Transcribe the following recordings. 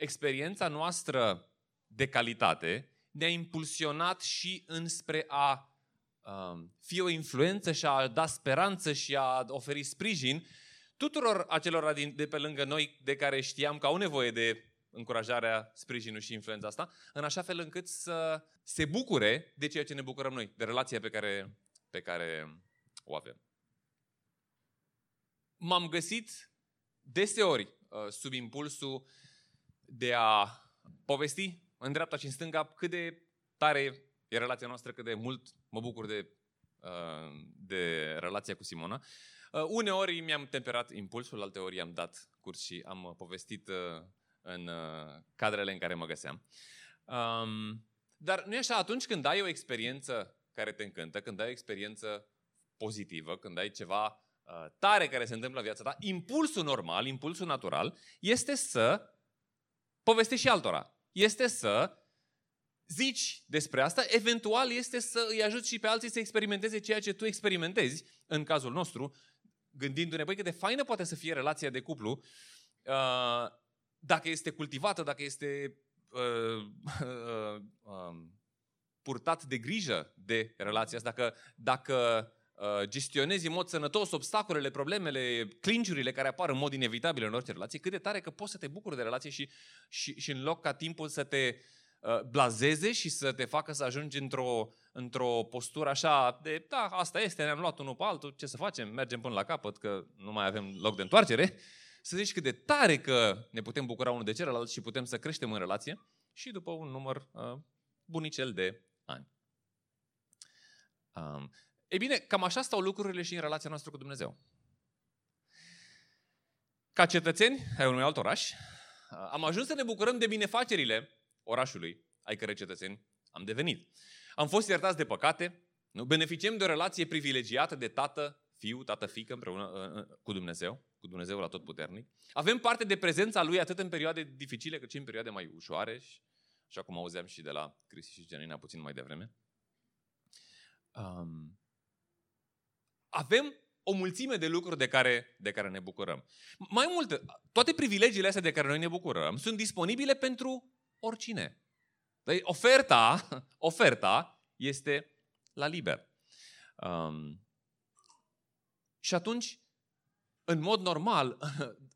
experiența noastră de calitate ne-a impulsionat și înspre a fi o influență și a da speranță și a oferi sprijin tuturor acelora de pe lângă noi de care știam că au nevoie de încurajarea, sprijinul și influența asta, în așa fel încât să se bucure de ceea ce ne bucurăm noi, de relația pe care o avem. M-am găsit deseori sub impulsul de a povesti în dreapta și în stânga cât de tare e relația noastră, cât de mult mă bucur de relația cu Simona. Uneori mi-am temperat impulsul, alteori i-am dat curs și am povestit în cadrele în care mă găseam. Dar nu e așa, atunci când ai o experiență care te încântă, când ai o experiență pozitivă, când ai ceva tare care se întâmplă în viața ta, impulsul normal, impulsul natural, este să povestești și altora. Este să zici despre asta, eventual este să îi ajuți și pe alții să experimenteze ceea ce tu experimentezi, în cazul nostru, gândindu-ne, băi, cât de faină poate să fie relația de cuplu, dacă este cultivată, dacă este purtat de grijă de relația asta, dacă gestionezi în mod sănătos obstacolele, problemele, clinch-urile care apar în mod inevitabil în orice relație, cât de tare că poți să te bucuri de relație și în loc ca timpul să te blazeze și să te facă să ajungi într-o postură așa de, da, asta este, ne-am luat unul pe altul, ce să facem, mergem până la capăt, că nu mai avem loc de întoarcere, să zici cât de tare că ne putem bucura unul de celălalt și putem să creștem în relație și după un număr bunicel de ani. Ei bine, cam așa stau lucrurile și în relația noastră cu Dumnezeu. Ca cetățeni ai unui alt oraș, am ajuns să ne bucurăm de binefacerile orașului ai cărei cetățeni am devenit. Am fost iertați de păcate, nu? Beneficiem de o relație privilegiată de tată-fiu, tată-fică împreună cu Dumnezeu, cu Dumnezeul Atotputernic. Avem parte de prezența Lui atât în perioade dificile, cât și în perioade mai ușoare, și așa cum auzeam și de la Cristi și Genuina puțin mai devreme. Avem o mulțime de lucruri de care ne bucurăm. Mai mult, toate privilegiile astea de care noi ne bucurăm sunt disponibile pentru oricine. Deci oferta este la liber. Și atunci, în mod normal,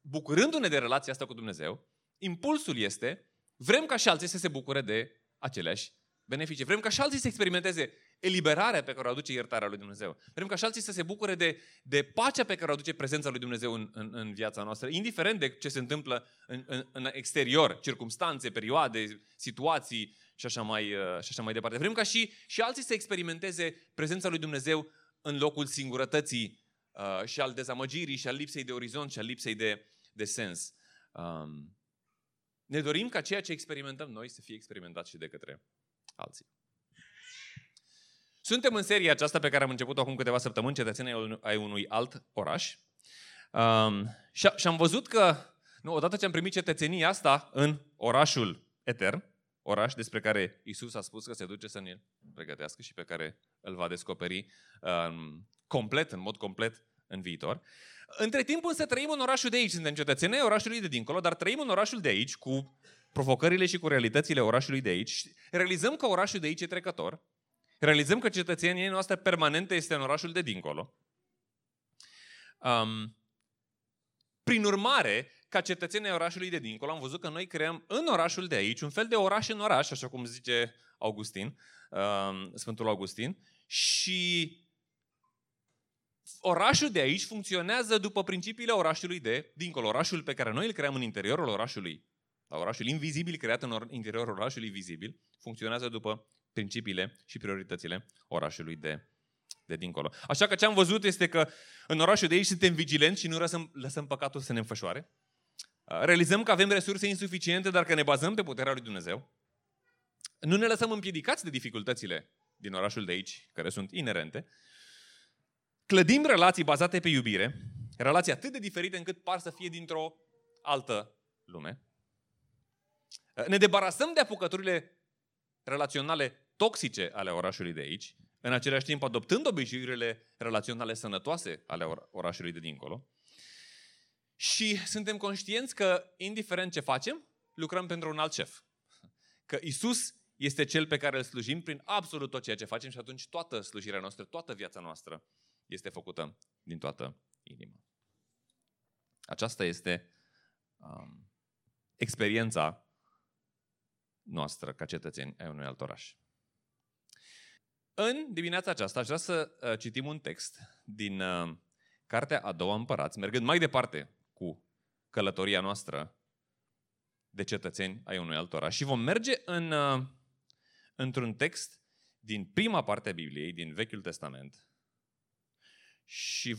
bucurându-ne de relația asta cu Dumnezeu, impulsul este, vrem ca și alții să se bucure de aceleași beneficii. Vrem ca și alții să experimenteze eliberarea pe care o aduce iertarea lui Dumnezeu. Vrem ca și alții să se bucure de pacea pe care o aduce prezența lui Dumnezeu în viața noastră, indiferent de ce se întâmplă în exterior, circumstanțe, perioade, situații și așa mai departe. Vrem ca și alții să experimenteze prezența lui Dumnezeu în locul singurătății și al dezamăgirii și al lipsei de orizont și al lipsei de sens. Ne dorim ca ceea ce experimentăm noi să fie experimentat și de către alții. Suntem în seria aceasta pe care am început-o acum câteva săptămâni, cetățenii ai unui alt oraș. Și am văzut că, odată ce am primit cetățenia asta în orașul etern, oraș despre care Iisus a spus că se duce să ne pregătească și pe care îl va descoperi în mod complet în viitor. Între timp însă trăim în orașul de aici, suntem cetățenii orașului de dincolo, dar trăim în orașul de aici cu provocările și cu realitățile orașului de aici. Realizăm că orașul de aici e trecător, realizăm că cetățenia noastră permanentă este în orașul de dincolo. Prin urmare, ca cetățenii orașului de dincolo, am văzut că noi creăm în orașul de aici un fel de oraș în oraș, așa cum zice Augustin, Sfântul Augustin, și orașul de aici funcționează după principiile orașului de dincolo. Orașul pe care noi îl creăm în interiorul orașului, la orașul invizibil creat în interiorul orașului vizibil, funcționează după principiile și prioritățile orașului de dincolo. Așa că ce am văzut este că în orașul de aici suntem vigilenți și nu lăsăm păcatul să ne înfășoare. Realizăm că avem resurse insuficiente, dar că ne bazăm pe puterea lui Dumnezeu. Nu ne lăsăm împiedicați de dificultățile din orașul de aici, care sunt inerente. Clădim relații bazate pe iubire, relații atât de diferite încât par să fie dintr-o altă lume. Ne debarasăm de apucăturile relaționale toxice ale orașului de aici, în același timp adoptând obiceiurile relaționale sănătoase ale orașului de dincolo. Și suntem conștienți că, indiferent ce facem, lucrăm pentru un alt șef. Că Iisus este Cel pe care îl slujim prin absolut tot ceea ce facem și atunci toată slujirea noastră, toată viața noastră este făcută din toată inima. Aceasta este experiența noastră ca cetățeni ai unui alt oraș. În dimineața aceasta aș vrea să citim un text din Cartea a doua Împărați, mergând mai departe cu călătoria noastră de cetățeni ai unui alt oraș. Și vom merge într-un text din prima parte a Bibliei, din Vechiul Testament. Și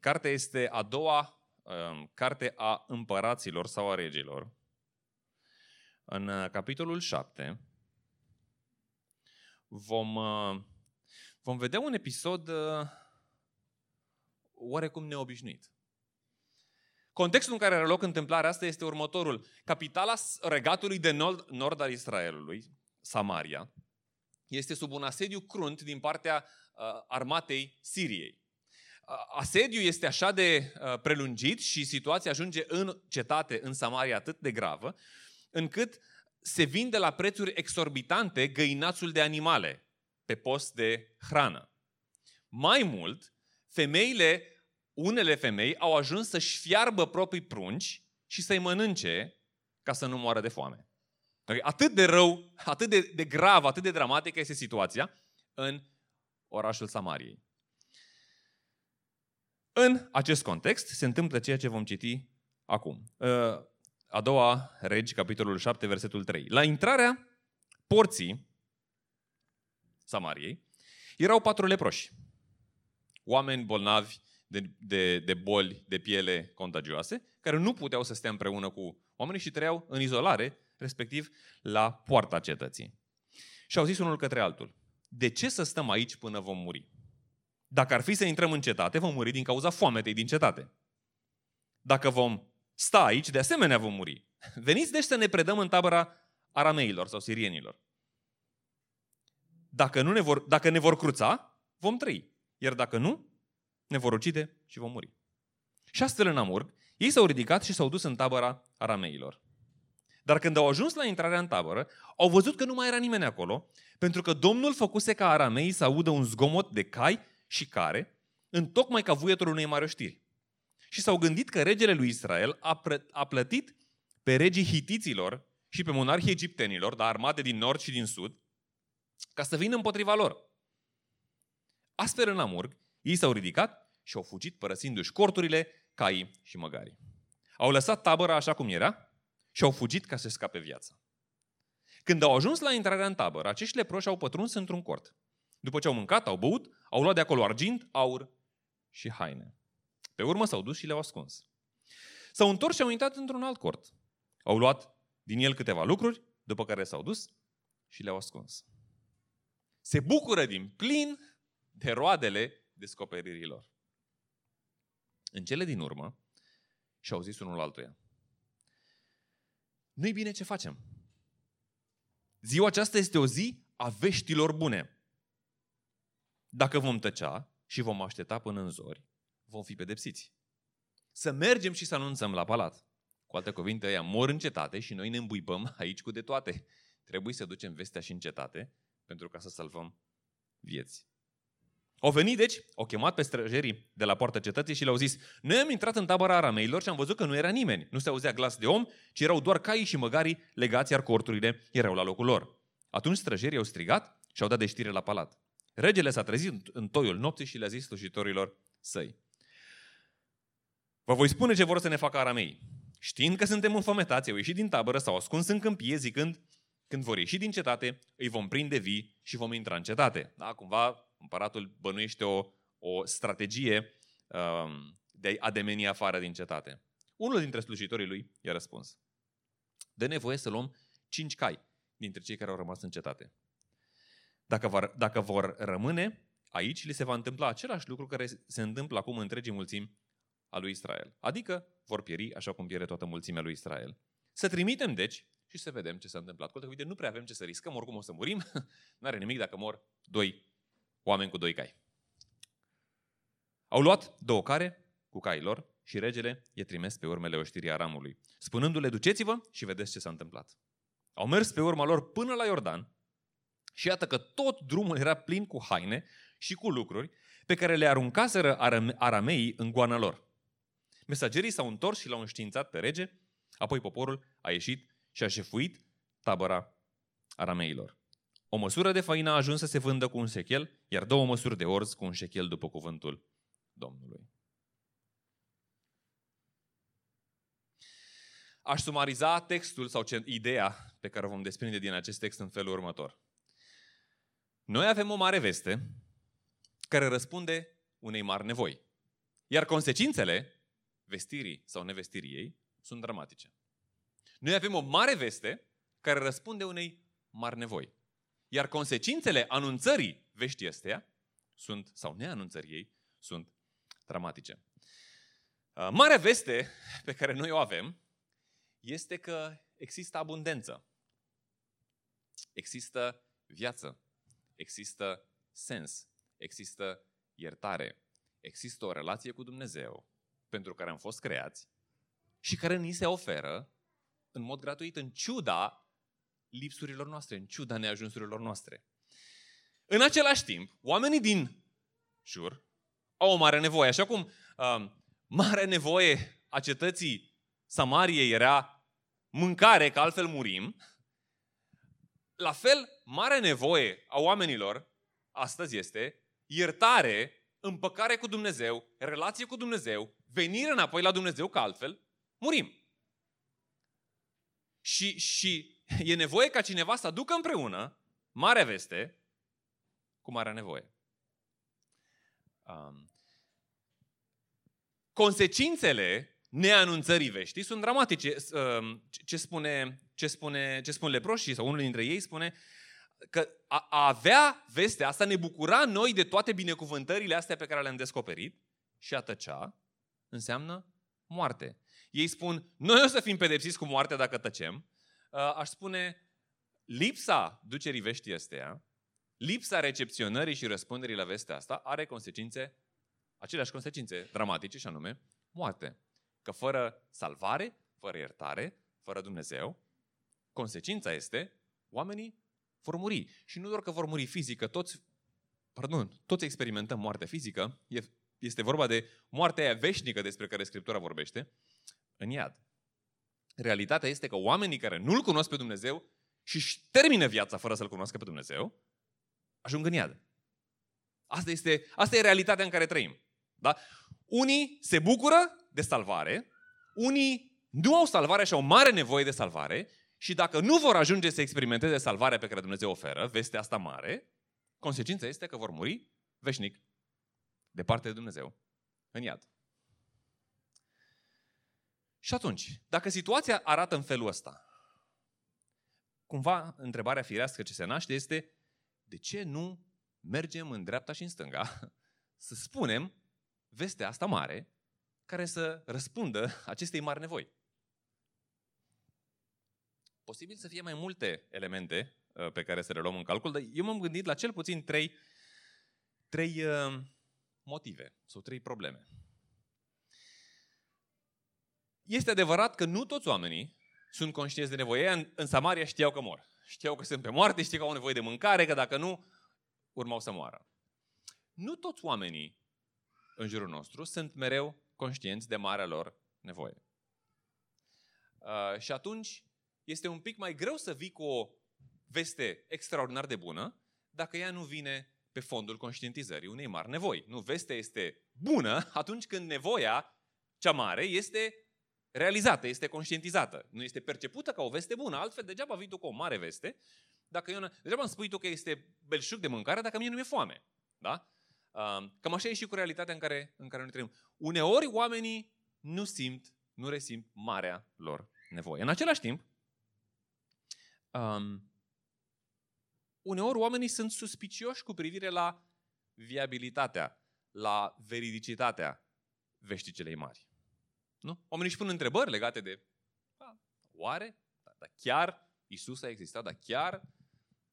cartea este a doua carte a împăraților sau a regilor. În capitolul 7 vom vedea un episod oarecum neobișnuit. Contextul în care are loc întâmplarea asta este următorul. Capitala regatului de nord al Israelului, Samaria, este sub un asediu crunt din partea armatei Siriei. Asediul este așa de prelungit și situația ajunge în cetate, în Samaria, atât de gravă, încât se vinde la prețuri exorbitante găinațul de animale pe post de hrană. Mai mult, unele femei au ajuns să-și fiarbă proprii prunci și să-i mănânce ca să nu moară de foame. Atât de rău, atât de grav, atât de dramatică este situația în orașul Samariei. În acest context se întâmplă ceea ce vom citi acum. A doua Regi, capitolul 7, versetul 3. La intrarea porții Samariei erau 4 leproși, oameni bolnavi de boli de piele contagioase, care nu puteau să stea împreună cu oamenii și trăiau în izolare, respectiv la poarta cetății. Și au zis unul către altul: de ce să stăm aici până vom muri? Dacă ar fi să intrăm în cetate, vom muri din cauza foametei din cetate. Dacă vom sta aici, de asemenea vom muri. Veniți deci să ne predăm în tabăra arameilor sau sirienilor. Dacă ne vor cruța, vom trăi. Iar dacă nu, ne vor ucide și vom muri. Și astfel în amurg, ei s-au ridicat și s-au dus în tabăra arameilor. Dar când au ajuns la intrarea în tabără, au văzut că nu mai era nimeni acolo, pentru că Domnul făcuse ca arameii să audă un zgomot de cai și care, întocmai ca vuietul unei marioștiri. Și s-au gândit că regele lui Israel a plătit pe regii hitiților și pe monarhii egiptenilor, dar armate din nord și din sud, ca să vină împotriva lor. Astfel în amurg, ei s-au ridicat și au fugit părăsindu-și corturile, caii și măgarii. Au lăsat tabăra așa cum era și au fugit ca să scape viața. Când au ajuns la intrarea în tabără, acești leproși au pătruns într-un cort. După ce au mâncat, au băut, au luat de acolo argint, aur și haine. Pe urmă s-au dus și le-au ascuns. S-au întors și au intrat într-un alt cort. Au luat din el câteva lucruri, după care s-au dus și le-au ascuns. Se bucură din plin de roadele descoperirilor. În cele din urmă, și-au zis unul altuia: nu-i bine ce facem. Ziua aceasta este o zi a veștilor bune. Dacă vom tăcea și vom aștepta până în zori, vom fi pedepsiți. Să mergem și să anunțăm la palat. Cu alte cuvinte, ăia mor în cetate și noi ne îmbuibăm aici cu de toate. Trebuie să ducem vestea și în cetate pentru ca să salvăm vieți. Au venit, deci, au chemat pe străjerii de la poarta cetății și le-au zis: noi am intrat în tabăra arameilor și am văzut că nu era nimeni. Nu se auzea glas de om, ci erau doar caii și măgarii legați, iar corturile erau la locul lor. Atunci străjerii au strigat și au dat de știre la palat. Regele s-a trezit în toiul nopții și le-a zis slujitorilor săi: vă voi spune ce vor să ne facă arameii. Știind că suntem înfometați, au ieșit din tabără, s-au ascuns în câmpie, zicând: când vor ieși din cetate, îi vom prinde vii și vom intra în cetate. Da, cumva împăratul bănuiește o strategie de a-i ademeni afară din cetate. Unul dintre slujitorii lui i-a răspuns: dă nevoie să luăm 5 cai dintre cei care au rămas în cetate. Dacă vor rămâne aici, li se va întâmpla același lucru care se întâmplă acum întregii mulțimi a lui Israel. Adică vor pieri așa cum piere toată mulțimea lui Israel. Să trimitem deci și să vedem ce s-a întâmplat. Cu alte cuvinte, nu prea avem ce să riscăm, oricum o să murim. N-are nimic dacă mor 2 oameni cu 2 cai. Au luat 2 care cu caii lor și regele e trimis pe urmele oștirii Aramului, spunându-le, duceți-vă și vedeți ce s-a întâmplat. Au mers pe urma lor până la Iordan și iată că tot drumul era plin cu haine și cu lucruri pe care le aruncaseră arameii în goana lor. Mesagerii s-au întors și l-au înștiințat pe rege, apoi poporul a ieșit și a șefuit tabăra arameilor. O măsură de făină a ajuns să se vândă cu un șechel, iar 2 măsuri de orz cu un șechel după cuvântul Domnului. Aș sumariza textul sau ideea pe care o vom desprinde din acest text în felul următor. Noi avem o mare veste care răspunde unei mari nevoi, iar consecințele vestirii sau nevestirii ei sunt dramatice. Noi avem o mare veste care răspunde unei mari nevoi, iar consecințele anunțării veștii astea sunt, sau neanunțării ei, sunt dramatice. Marea veste pe care noi o avem este că există abundență, există viață, există sens, există iertare, există o relație cu Dumnezeu pentru care am fost creați și care ni se oferă în mod gratuit, în ciuda lipsurilor noastre, în ciuda neajunsurilor noastre. În același timp, oamenii din jur au o mare nevoie. Așa cum marea nevoie a cetății Samariei era mâncare, că altfel murim, la fel, marea nevoie a oamenilor astăzi este iertare, împăcare cu Dumnezeu, relație cu Dumnezeu, venire înapoi la Dumnezeu, că altfel murim. Și e nevoie ca cineva să aducă împreună marea veste cu marea nevoie. Consecințele neanunțării veștii sunt dramatice. Ce spun leproșii sau unul dintre ei spune că a avea vestea asta, ne bucura noi de toate binecuvântările astea pe care le-am descoperit, și a tăcea înseamnă moarte. Ei spun, noi o să fim pedepsiți cu moartea dacă tăcem. Aș spune, lipsa ducerii veștii astea, lipsa recepționării și răspunderii la vestea asta are consecințe, aceleași consecințe dramatice, și anume moarte. Că fără salvare, fără iertare, fără Dumnezeu, consecința este, oamenii vor muri. Și nu doar că vor muri fizică, toți experimentăm moarte fizică, este vorba de moartea aia veșnică despre care Scriptura vorbește, în iad. Realitatea este că oamenii care nu-L cunosc pe Dumnezeu și termină viața fără să-L cunoască pe Dumnezeu, ajung în iad. Asta e realitatea în care trăim. Da? Unii se bucură de salvare, unii nu au salvare și au mare nevoie de salvare, și dacă nu vor ajunge să experimenteze salvarea pe care Dumnezeu oferă, vestea asta mare, consecința este că vor muri veșnic, departe de Dumnezeu, în iad. Și atunci, dacă situația arată în felul ăsta, cumva întrebarea firească ce se naște este, de ce nu mergem în dreapta și în stânga să spunem vestea asta mare care să răspundă acestei mari nevoi? Posibil să fie mai multe elemente pe care să le luăm în calcul, dar eu m-am gândit la cel puțin trei motive sau 3 probleme. Este adevărat că nu toți oamenii sunt conștienți de nevoie. În Samaria știau că mor. Știau că sunt pe moarte, știau că au nevoie de mâncare, că dacă nu, urmau să moară. Nu toți oamenii în jurul nostru sunt mereu conștienți de marea lor nevoie. Și atunci este un pic mai greu să vii cu o veste extraordinar de bună dacă ea nu vine pe fondul conștientizării unei mari nevoi. Nu, vestea este bună atunci când nevoia cea mare este realizată, este conștientizată. Nu este percepută ca o veste bună. Altfel, degeaba vii tu cu o mare veste. Degeaba îmi spui tu că este belșug de mâncare dacă mie nu mi-e foame. Da? Cam așa e și cu realitatea în care noi trăim. Uneori oamenii nu resimt marea lor nevoie. În același timp, uneori oamenii sunt suspicioși cu privire la viabilitatea, la veridicitatea veștii celei mari. Nu? Oamenii își pun întrebări legate de oare? Dar chiar Iisus a existat? Dar chiar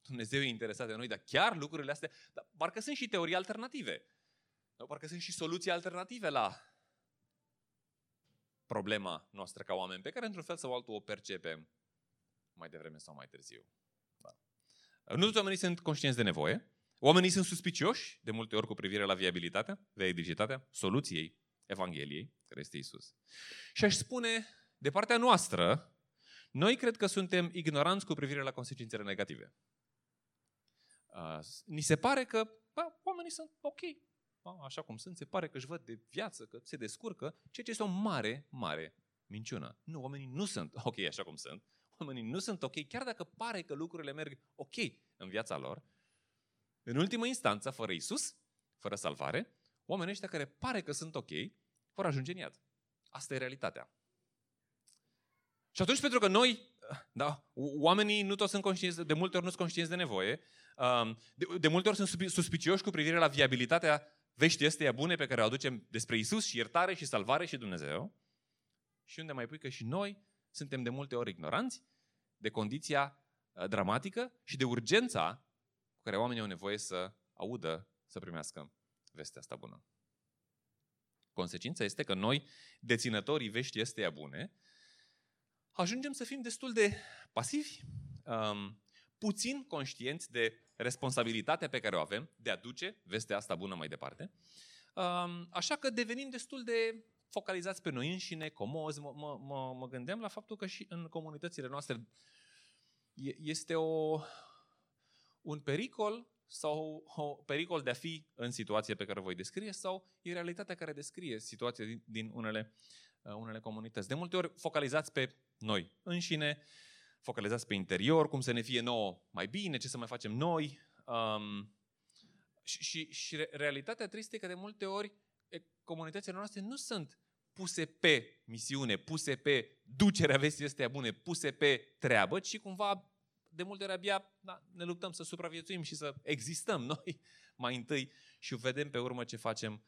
Dumnezeu e interesat de noi? Dar chiar lucrurile astea? Dar parcă sunt și teorii alternative. Parcă sunt și soluții alternative la problema noastră ca oameni, pe care într-un fel sau altul o percepem mai devreme sau mai târziu. Da. Nu toți oamenii sunt conștienți de nevoie. Oamenii sunt suspicioși de multe ori cu privire la viabilitatea, soluției Evangheliei, care este Iisus. Și aș spune, de partea noastră, noi cred că suntem ignoranți cu privire la consecințele negative. Ni se pare că oamenii sunt ok, așa cum sunt, se pare că își văd de viață, că se descurcă, ceea ce este o mare, mare minciună. Nu, oamenii nu sunt ok așa cum sunt, oamenii nu sunt ok, chiar dacă pare că lucrurile merg ok în viața lor. În ultimă instanță, fără Iisus, fără salvare, oamenii ăștia care pare că sunt ok, vor ajunge în iad. Asta e realitatea. Și atunci, pentru că noi, oamenii nu toți sunt conștienți, de multe ori nu sunt conștienți de nevoie, de multe ori sunt suspicioși cu privire la viabilitatea veștii ăsteia bune pe care o aducem despre Iisus și iertare și salvare și Dumnezeu. Și unde mai pui că și noi suntem de multe ori ignoranți de condiția dramatică și de urgența cu care oamenii au nevoie să audă, să primească vestea asta bună. Consecința este că noi, deținătorii veștii ăsteia bune, ajungem să fim destul de pasivi, puțin conștienți de responsabilitatea pe care o avem de a duce vestea asta bună mai departe. Așa că devenim destul de focalizați pe noi înșine, comozi. Mă gândeam la faptul că și în comunitățile noastre este un pericol sau un pericol de a fi în situația pe care o voi descrie sau e realitatea care descrie situația din unele comunități. De multe ori focalizați pe noi înșine, focalizați pe interior, cum să ne fie nouă mai bine, ce să mai facem noi. Și realitatea tristă e că de multe ori comunitățile noastre nu sunt puse pe misiune, puse pe ducerea vestii astea bune, puse pe treabă, ci cumva de multe ori abia ne luptăm să supraviețuim și să existăm noi mai întâi și vedem pe urmă ce facem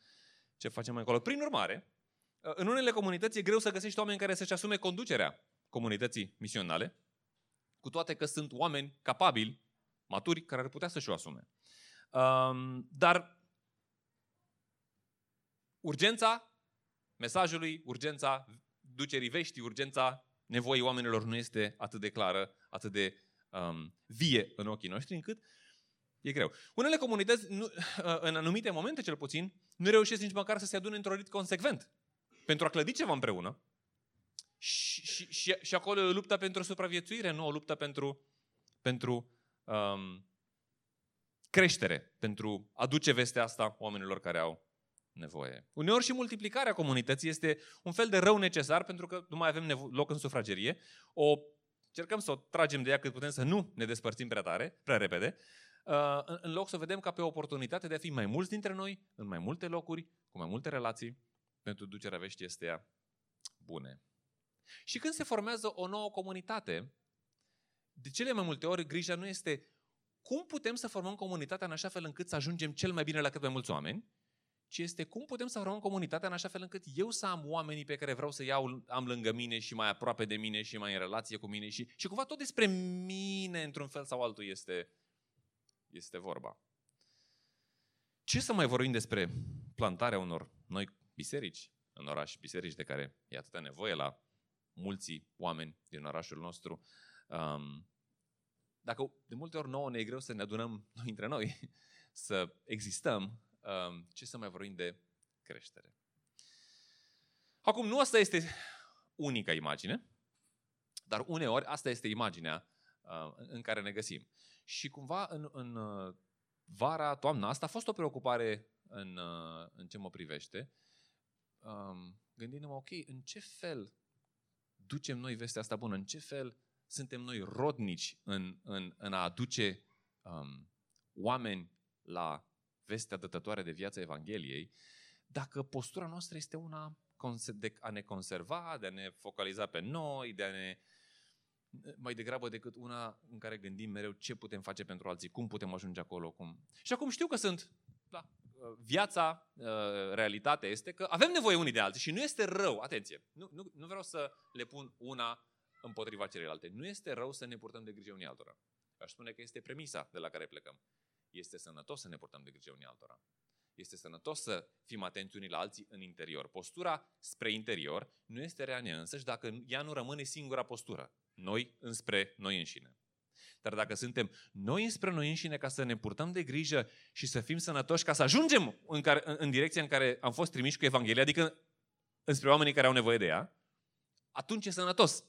mai încolo. Prin urmare, în unele comunități e greu să găsești oameni care să-și asume conducerea comunității misionale, cu toate că sunt oameni capabili, maturi, care ar putea să-și o asume. Dar urgența mesajului, urgența ducerii veștii, urgența nevoii oamenilor nu este atât de clară, atât de vie în ochii noștri, încât e greu. Unele comunități, în anumite momente cel puțin, nu reușesc nici măcar să se adune într-un rit consecvent pentru a clădi ceva împreună. Și acolo e o luptă pentru supraviețuire, nu o luptă pentru creștere, pentru a duce vestea asta oamenilor care au nevoie. Uneori și multiplicarea comunității este un fel de rău necesar, pentru că nu mai avem loc în sufragerie. Cercăm să o tragem de ea cât putem să nu ne despărțim prea repede, în loc să o vedem ca pe oportunitate de a fi mai mulți dintre noi, în mai multe locuri, cu mai multe relații, pentru ducerea veștii astea bune. Și când se formează o nouă comunitate, de cele mai multe ori grija nu este cum putem să formăm comunitatea în așa fel încât să ajungem cel mai bine la cât mai mulți oameni, ci este cum putem să formăm comunitatea în așa fel încât eu să am oamenii pe care vreau să am lângă mine și mai aproape de mine și mai în relație cu mine și cumva tot despre mine într-un fel sau altul este vorba. Ce să mai vorbim despre plantarea unor noi biserici în oraș, biserici de care e atâta nevoie la mulți oameni din orașul nostru. Dacă de multe ori nouă ne e greu să ne adunăm noi între noi, să existăm, ce să mai vorbim de creștere. Acum, nu asta este unica imagine, dar uneori asta este imaginea în care ne găsim. Și cumva în vara, toamna asta a fost o preocupare în ce mă privește, gândindu-mă, ok, în ce fel ducem noi vestea asta bună? În ce fel suntem noi rodnici în a aduce oameni la vestea dătătoare de viață Evangheliei, dacă postura noastră este una de a ne conserva, de a ne focaliza pe noi, mai degrabă decât una în care gândim mereu ce putem face pentru alții, cum putem ajunge acolo, cum... Și acum știu că viața, realitatea este că avem nevoie unii de alții și nu este rău, atenție, nu vreau să le pun una împotriva celelalte. Nu este rău să ne purtăm de grijă unii altora. Aș spune că este premisa de la care plecăm. Este sănătos să ne purtăm de grijă unii altora. Este sănătos să fim atenți unii la alții în interior. Postura spre interior nu este rea în ea însăși dacă ea nu rămâne singura postură. Noi înspre noi înșine. Dar dacă suntem noi înspre noi înșine ca să ne purtăm de grijă și să fim sănătoși ca să ajungem în direcția în care am fost trimiși cu Evanghelia, adică înspre oamenii care au nevoie de ea, atunci e sănătos.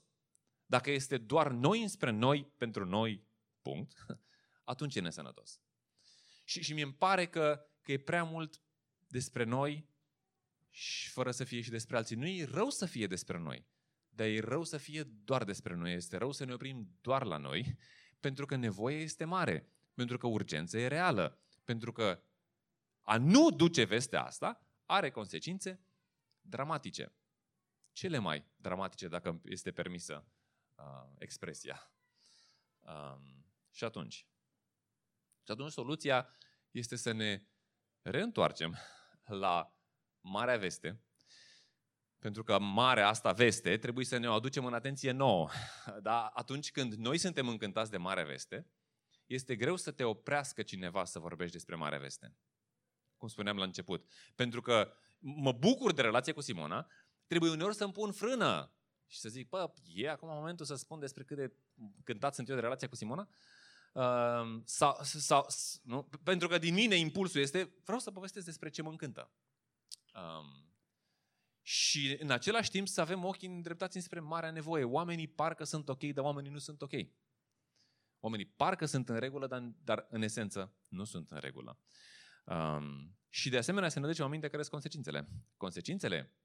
Dacă este doar noi înspre noi, pentru noi, punct, atunci e nesănătos. Și mi-e pare că e prea mult despre noi și fără să fie și despre alții. Nu e rău să fie despre noi, dar e rău să fie doar despre noi. Este rău să ne oprim doar la noi, pentru că nevoia este mare, pentru că urgența e reală, pentru că a nu duce vestea asta are consecințe dramatice. Cele mai dramatice, dacă este permisă expresia. Și atunci soluția este să ne reîntoarcem la marea veste, pentru că marea asta veste trebuie să ne o aducem în atenție nouă. Dar atunci când noi suntem încântați de marea veste, este greu să te oprească cineva să vorbești despre marea veste. Cum spuneam la început. Pentru că mă bucur de relație cu Simona, trebuie uneori să-mi pun frână și să zic, acum momentul să spun despre cât de cântat sunt eu de relația cu Simona? Nu? Pentru că din mine impulsul este, vreau să povestesc despre ce mă încântă. Și în același timp să avem ochii îndreptați înspre marea nevoie. Oamenii parcă sunt ok, dar oamenii nu sunt ok. Oamenii parcă sunt în regulă, dar în esență nu sunt în regulă. Și de asemenea să ne ducem aminte care sunt consecințele. Consecințele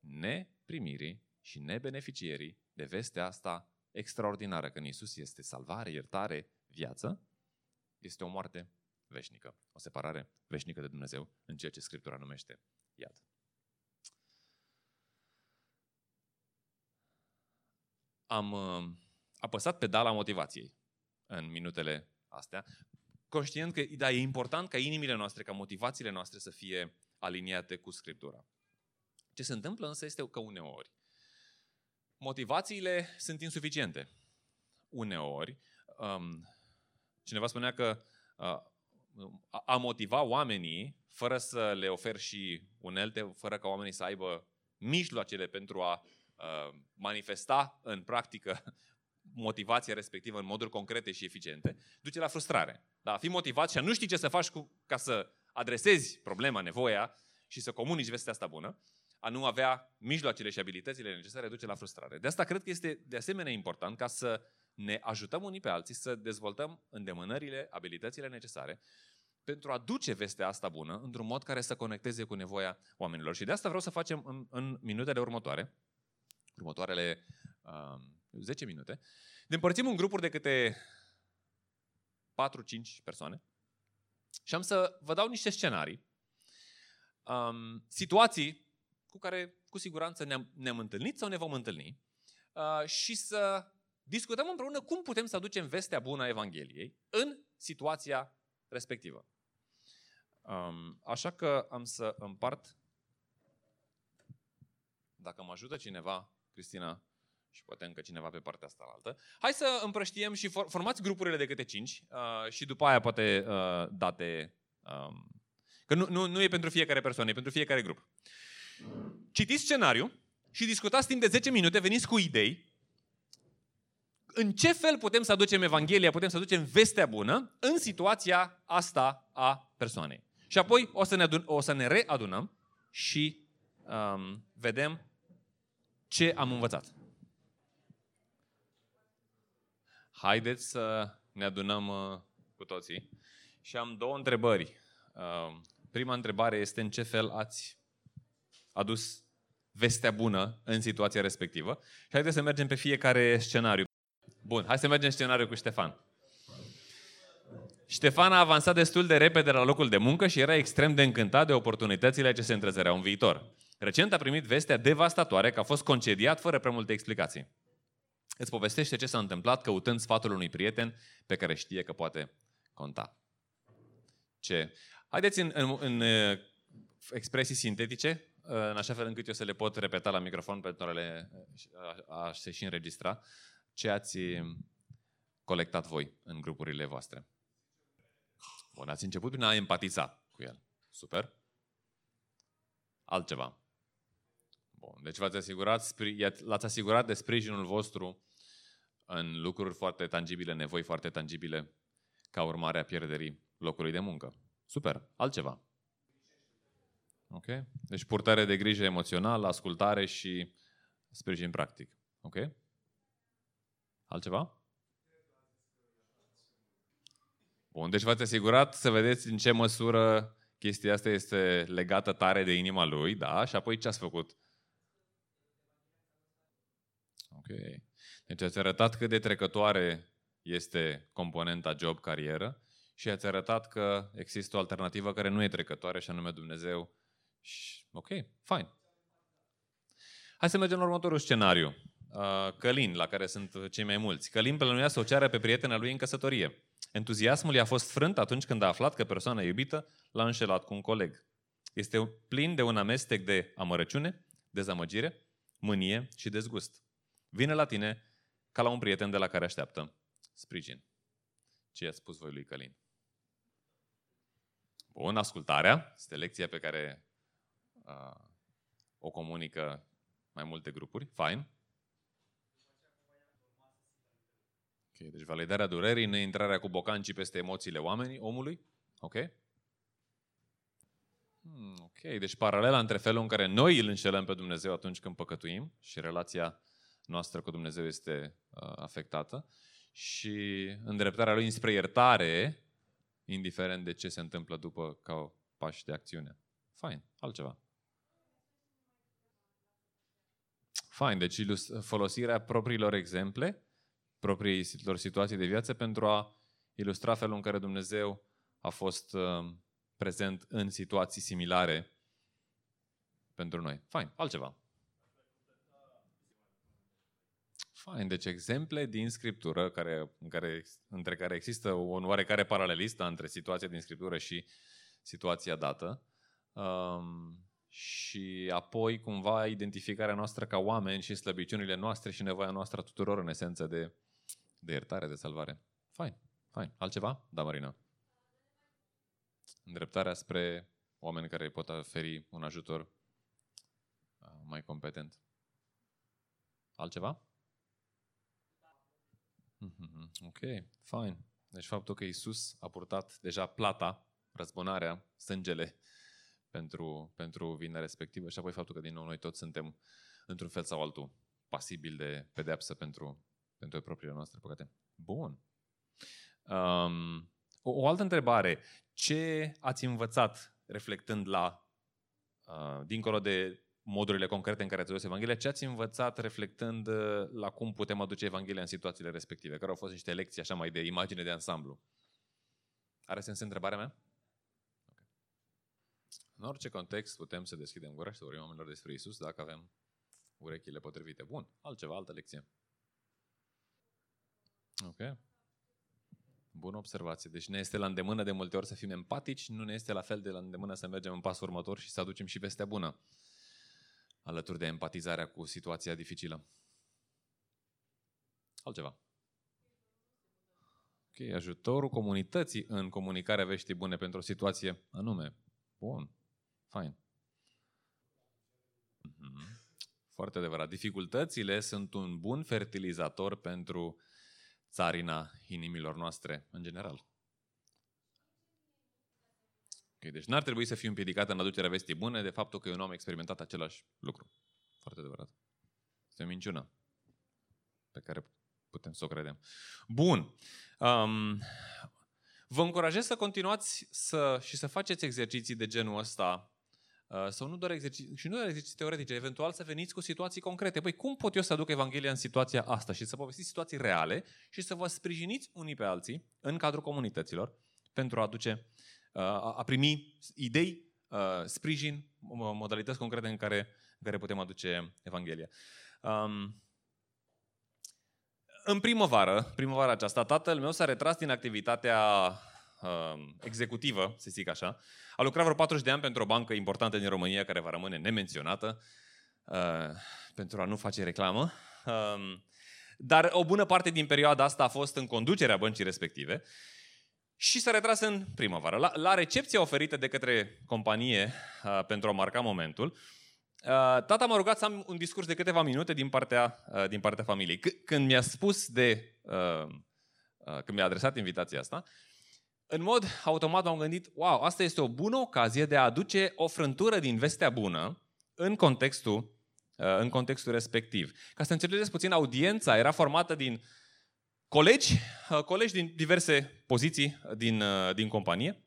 neprimirii și nebeneficierii de vestea asta extraordinară, când Iisus este salvare, iertare, viață, este o moarte veșnică, o separare veșnică de Dumnezeu în ceea ce Scriptura numește iad. Am apăsat pedala motivației în minutele astea, conștient că e important ca inimile noastre, ca motivațiile noastre să fie aliniate cu Scriptura. Ce se întâmplă însă este că uneori motivațiile sunt insuficiente. Uneori, cineva spunea că a motiva oamenii fără să le oferi și unelte, fără ca oamenii să aibă mijloacele pentru a manifesta în practică motivația respectivă în moduri concrete și eficiente, duce la frustrare. Dar a fi motivat și a nu ști ce să faci ca să adresezi problema, nevoia și să comunici vestea asta bună, a nu avea mijloacele și abilitățile necesare duce la frustrare. De asta cred că este de asemenea important ca să ne ajutăm unii pe alții să dezvoltăm îndemânările, abilitățile necesare pentru a duce vestea asta bună într-un mod care să conecteze cu nevoia oamenilor. Și de asta vreau să facem în minutele următoare, următoarele 10 minute, ne împărțim în grupuri de câte 4-5 persoane și am să vă dau niște scenarii, situații cu care cu siguranță ne-am întâlnit sau ne vom întâlni și să discutăm împreună cum putem să aducem vestea bună a Evangheliei în situația respectivă. Așa că am să împart, dacă mă ajută cineva, Cristina, și poate încă cineva pe partea asta altă, hai să împrăștiem și formați grupurile de câte 5 și după aia poate date, că nu e pentru fiecare persoană, e pentru fiecare grup. Citiți scenariu și discutați timp de 10 minute, veniți cu idei. În ce fel putem să aducem Evanghelia, putem să aducem vestea bună în situația asta a persoanei. Și apoi o să ne readunăm și vedem ce am învățat. Haideți să ne adunăm cu toții. Și am două întrebări. Prima întrebare este în ce fel ați adus vestea bună în situația respectivă. Și haideți să mergem pe fiecare scenariu. Bun, hai să mergem în scenariu cu Ștefan. Ștefan a avansat destul de repede la locul de muncă și era extrem de încântat de oportunitățile ce se întrezăreau în viitor. Recent a primit vestea devastatoare că a fost concediat fără prea multe explicații. Îți povestește ce s-a întâmplat căutând sfatul unui prieten pe care știe că poate conta. Ce? Haideți în expresii sintetice, în așa fel încât eu să le pot repeta la microfon pentru a se și înregistra ce ați colectat voi în grupurile voastre. Bun, ați început prin a empatiza cu el. Super. Altceva. Bun. Deci v-ați asigurat, l-ați asigurat de sprijinul vostru în lucruri foarte tangibile, nevoi foarte tangibile, ca urmare a pierderii locului de muncă. Super. Altceva. Ok? Deci purtare de grijă emoțională, ascultare și sprijin practic. Ok? Altceva? Bun, deci v-ați asigurat să vedeți în ce măsură chestia asta este legată tare de inima lui, da? Și apoi ce ați făcut? Ok. Deci ați arătat cât de trecătoare este componenta job-carieră și ați arătat că există o alternativă care nu e trecătoare și anume Dumnezeu. Și, ok, fine. Hai să mergem la următorul scenariu. Călin, la care sunt cei mai mulți. Călin plănuia să o ceară pe prietena lui în căsătorie. Entuziasmul i-a fost frânt atunci când a aflat că persoana iubită l-a înșelat cu un coleg. Este plin de un amestec de amărăciune, dezamăgire, mânie și dezgust. Vine la tine ca la un prieten de la care așteaptă sprijin. Ce i-ați spus voi lui Călin? Bun, ascultarea. Este lecția pe care o comunică mai multe grupuri. Fine. Deci validarea durerii, nu intrarea cu bocancii peste emoțiile omului. Ok? Ok, deci paralela între felul în care noi îl înșelăm pe Dumnezeu atunci când păcătuim și relația noastră cu Dumnezeu este afectată și îndreptarea lui înspre iertare, indiferent de ce se întâmplă după ca pași de acțiune. Fain, altceva. Fain, deci folosirea propriilor exemple, propriilor situații de viață pentru a ilustra felul în care Dumnezeu a fost prezent în situații similare pentru noi. Fain, altceva. Fain, deci exemple din Scriptură, între care există un oarecare paralelistă între situația din Scriptură și situația dată. Și apoi cumva identificarea noastră ca oameni și slăbiciunile noastre și nevoia noastră a tuturor în esență de iertare, de salvare. Fain, fain. Altceva? Da, Marina. Îndreptarea spre oameni care pot oferi un ajutor mai competent. Altceva? Ok, fain. Deci faptul că Iisus a purtat deja plata, răzbunarea, sângele pentru vina respectivă și apoi faptul că din nou noi toți suntem într-un fel sau altul pasibil de pedeapsă pentru propriile noastre păcate. Bun. O altă întrebare. Ce ați învățat reflectând la, dincolo de modurile concrete în care ați adus Evanghelia, ce ați învățat reflectând la cum putem aduce Evanghelia în situațiile respective? Care au fost niște lecții așa mai de imagine de ansamblu. Are sens întrebarea mea? Okay. În orice context putem să deschidem gura și să vorbim oamenilor despre Iisus dacă avem urechile potrivite. Bun. Altceva, altă lecție. Ok. Bună observație. Deci ne este la îndemână de multe ori să fim empatici, nu ne este la fel de la îndemână să mergem în pasul următor și să aducem și vestea bună, alături de empatizarea cu situația dificilă. Altceva. Ok, ajutorul comunității în comunicarea veștii bune pentru o situație anume. Bun. Fain. Foarte adevărat. Dificultățile sunt un bun fertilizator pentru țarina inimilor noastre, în general. Okay, deci n-ar trebui să fiu împiedicat în aducerea vestii bune de faptul că eu nu am experimentat același lucru. Foarte adevărat. Este o minciună pe care putem să o credem. Bun. Vă încurajez să continuați și să faceți exerciții de genul ăsta sau nu doar exerciții teoretice, eventual să veniți cu situații concrete. Păi cum pot eu să aduc Evanghelia în situația asta și să povestiți situații reale și să vă sprijiniți unii pe alții în cadrul comunităților pentru a aduce, a primi idei, sprijin, modalități concrete în care putem aduce Evanghelia. În primăvara aceasta, tatăl meu s-a retras din activitatea executivă, să zic așa. A lucrat vreo 40 de ani pentru o bancă importantă din România, care va rămâne nemenționată, pentru a nu face reclamă. Dar o bună parte din perioada asta a fost în conducerea băncii respective. și s-a retras în primăvară. La recepția oferită de către companie pentru a marca momentul, tata m-a rugat să am un discurs de câteva minute din partea familiei. Când mi-a spus când mi-a adresat invitația asta, în mod automat am gândit, wow, asta este o bună ocazie de a aduce o frântură din vestea bună în contextul respectiv. Ca să înțelegeți puțin, audiența era formată din colegi din diverse poziții din companie,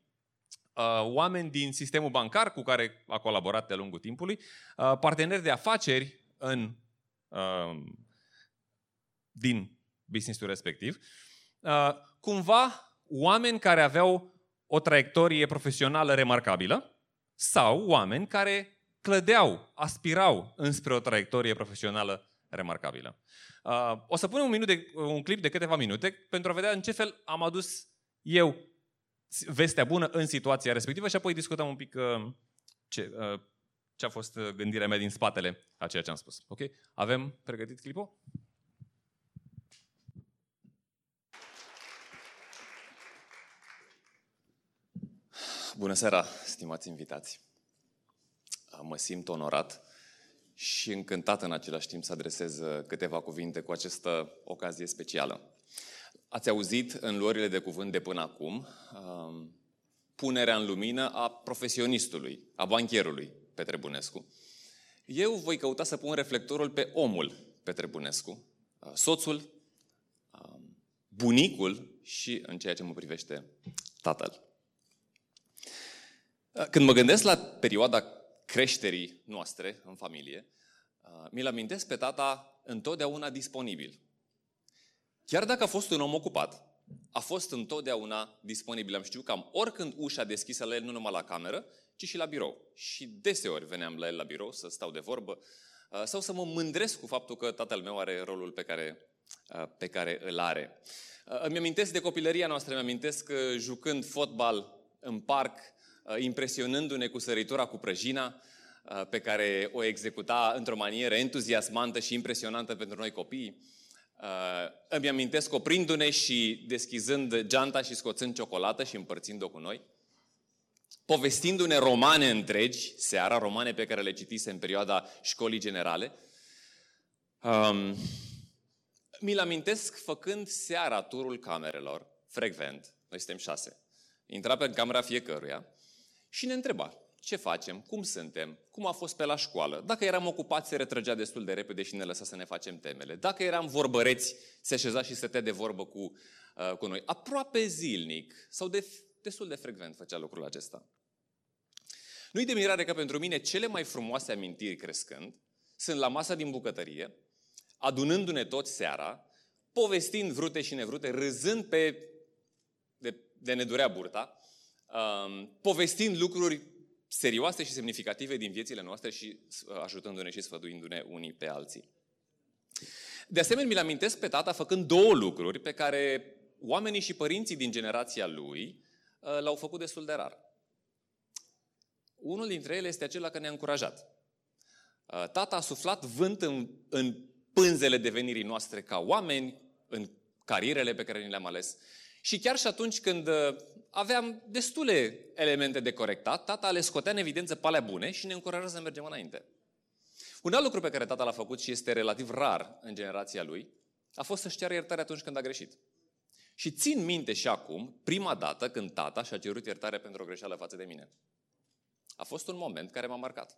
oameni din sistemul bancar cu care a colaborat de-a lungul timpului, parteneri de afaceri din businessul respectiv, cumva oameni care aveau o traiectorie profesională remarcabilă sau oameni care clădeau, aspirau înspre o traiectorie profesională remarcabilă. O să punem un clip de câteva minute pentru a vedea în ce fel am adus eu vestea bună în situația respectivă și apoi discutăm un pic ce a fost gândirea mea din spatele a ceea ce am spus. Okay? Avem pregătit clipul? Bună seara, stimați invitați! Mă simt onorat și încântat în același timp să adresez câteva cuvinte cu această ocazie specială. Ați auzit în luările de cuvânt de până acum punerea în lumină a profesionistului, a bancherului Petre Bunescu. Eu voi căuta să pun reflectorul pe omul Petre Bunescu, soțul, bunicul și, în ceea ce mă privește, tatăl. Când mă gândesc la perioada creșterii noastre în familie, mi-l amintesc pe tata întotdeauna disponibil. Chiar dacă a fost un om ocupat, a fost întotdeauna disponibil. Am știut că am oricând ușa deschisă la el, nu numai la cameră, ci și la birou. Și deseori veneam la el la birou să stau de vorbă sau să mă mândresc cu faptul că tatăl meu are rolul pe care îl are. Îmi amintesc de copilăria noastră, îmi amintesc jucând fotbal în parc, impresionându-ne cu săritura cu prăjina, pe care o executa într-o manieră entuziasmantă și impresionantă pentru noi copiii. Îmi amintesc oprindu-ne și deschizând geanta și scoțând ciocolată și împărțind-o cu noi, povestindu-ne romane întregi seara, romane pe care le citise în perioada școlii generale. Mi-l amintesc făcând seara turul camerelor, frecvent, noi suntem 6. Intra pe camera fiecăruia și ne întreba ce facem, cum suntem, cum a fost pe la școală. Dacă eram ocupați, se retrăgea destul de repede și ne lăsa să ne facem temele. Dacă eram vorbăreți, se așeza și stătea de vorbă cu noi. Aproape zilnic sau destul de frecvent făcea lucrul acesta. Nu-i de mirare că pentru mine cele mai frumoase amintiri crescând sunt la masa din bucătărie, adunându-ne toți seara, povestind vrute și nevrute, râzând de ne durea burta, povestind lucruri serioase și semnificative din viețile noastre și ajutându-ne și sfăduindu-ne unii pe alții. De asemenea, mi-l amintesc pe tata făcând două lucruri pe care oamenii și părinții din generația lui l-au făcut destul de rar. Unul dintre ele este acela că ne-a încurajat. Tata a suflat vânt în pânzele devenirii noastre ca oameni, în carierele pe care ni le-am ales. Și chiar și atunci când aveam destule elemente de corectat, tata le scotea în evidență pe alea bune și ne încuraja să mergem înainte. Un alt lucru pe care tata l-a făcut și este relativ rar în generația lui, a fost să-și ceară iertare atunci când a greșit. Și țin minte și acum, prima dată când tata și-a cerut iertare pentru o greșeală față de mine. A fost un moment care m-a marcat.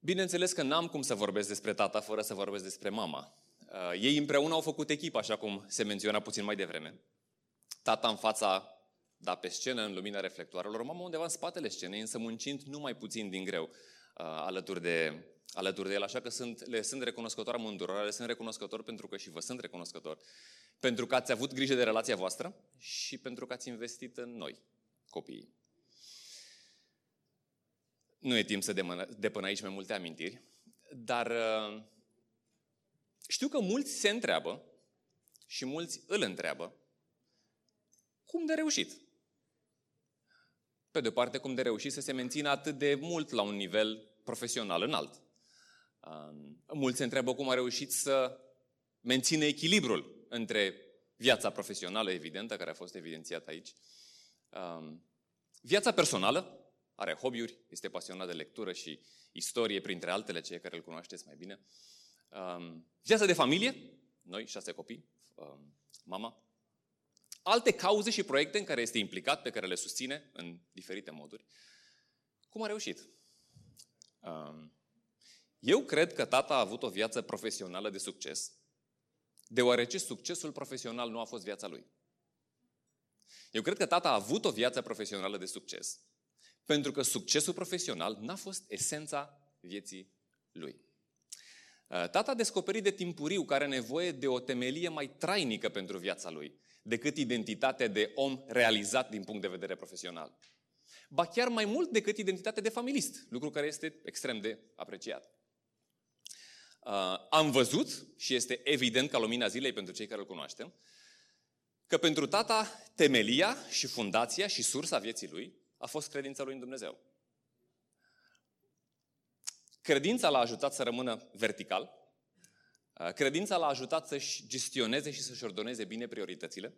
Bineînțeles că n-am cum să vorbesc despre tata fără să vorbesc despre mama. Ei împreună au făcut echipă, așa cum se menționa puțin mai devreme. Tata în fața, da, pe scenă, în lumina reflectoarelor, mama undeva în spatele scenei, însă muncind numai puțin din greu alături de el. Așa că le sunt recunoscător amândurora, le sunt recunoscător pentru că și vă sunt recunoscător. Pentru că ați avut grijă de relația voastră și pentru că ați investit în noi, copiii. Nu e timp să depănă aici mai multe amintiri, dar... Știu că mulți se întreabă și mulți îl întreabă cum de reușit. Pe de-o parte, cum de reușit să se mențină atât de mult la un nivel profesional înalt. Mulți se întreabă cum a reușit să mențină echilibrul între Viața profesională, evidentă, care a fost evidențiată aici. Viața personală, are hobby-uri, este pasionat de lectură și istorie, printre altele, cei care îl cunoașteți mai bine. Viața de familie, noi, 6 copii, mama. Alte cauze și proiecte în care este implicat, pe care le susține în diferite moduri. Cum a reușit? Eu cred că tata a avut o viață profesională de succes, deoarece succesul profesional nu a fost viața lui. Eu cred că tata a avut o viață profesională de succes, pentru că succesul profesional n-a fost esența vieții lui. Tata a descoperit de timpuriu că are nevoie de o temelie mai trainică pentru viața lui, decât identitatea de om realizat din punct de vedere profesional. Ba chiar mai mult decât identitatea de familist, lucru care este extrem de apreciat. Am văzut, și este evident ca lumina zilei pentru cei care îl cunoaștem, că pentru tata temelia și fundația și sursa vieții lui a fost credința lui în Dumnezeu. Credința l-a ajutat să rămână vertical, credința l-a ajutat să-și gestioneze și să-și ordoneze bine prioritățile,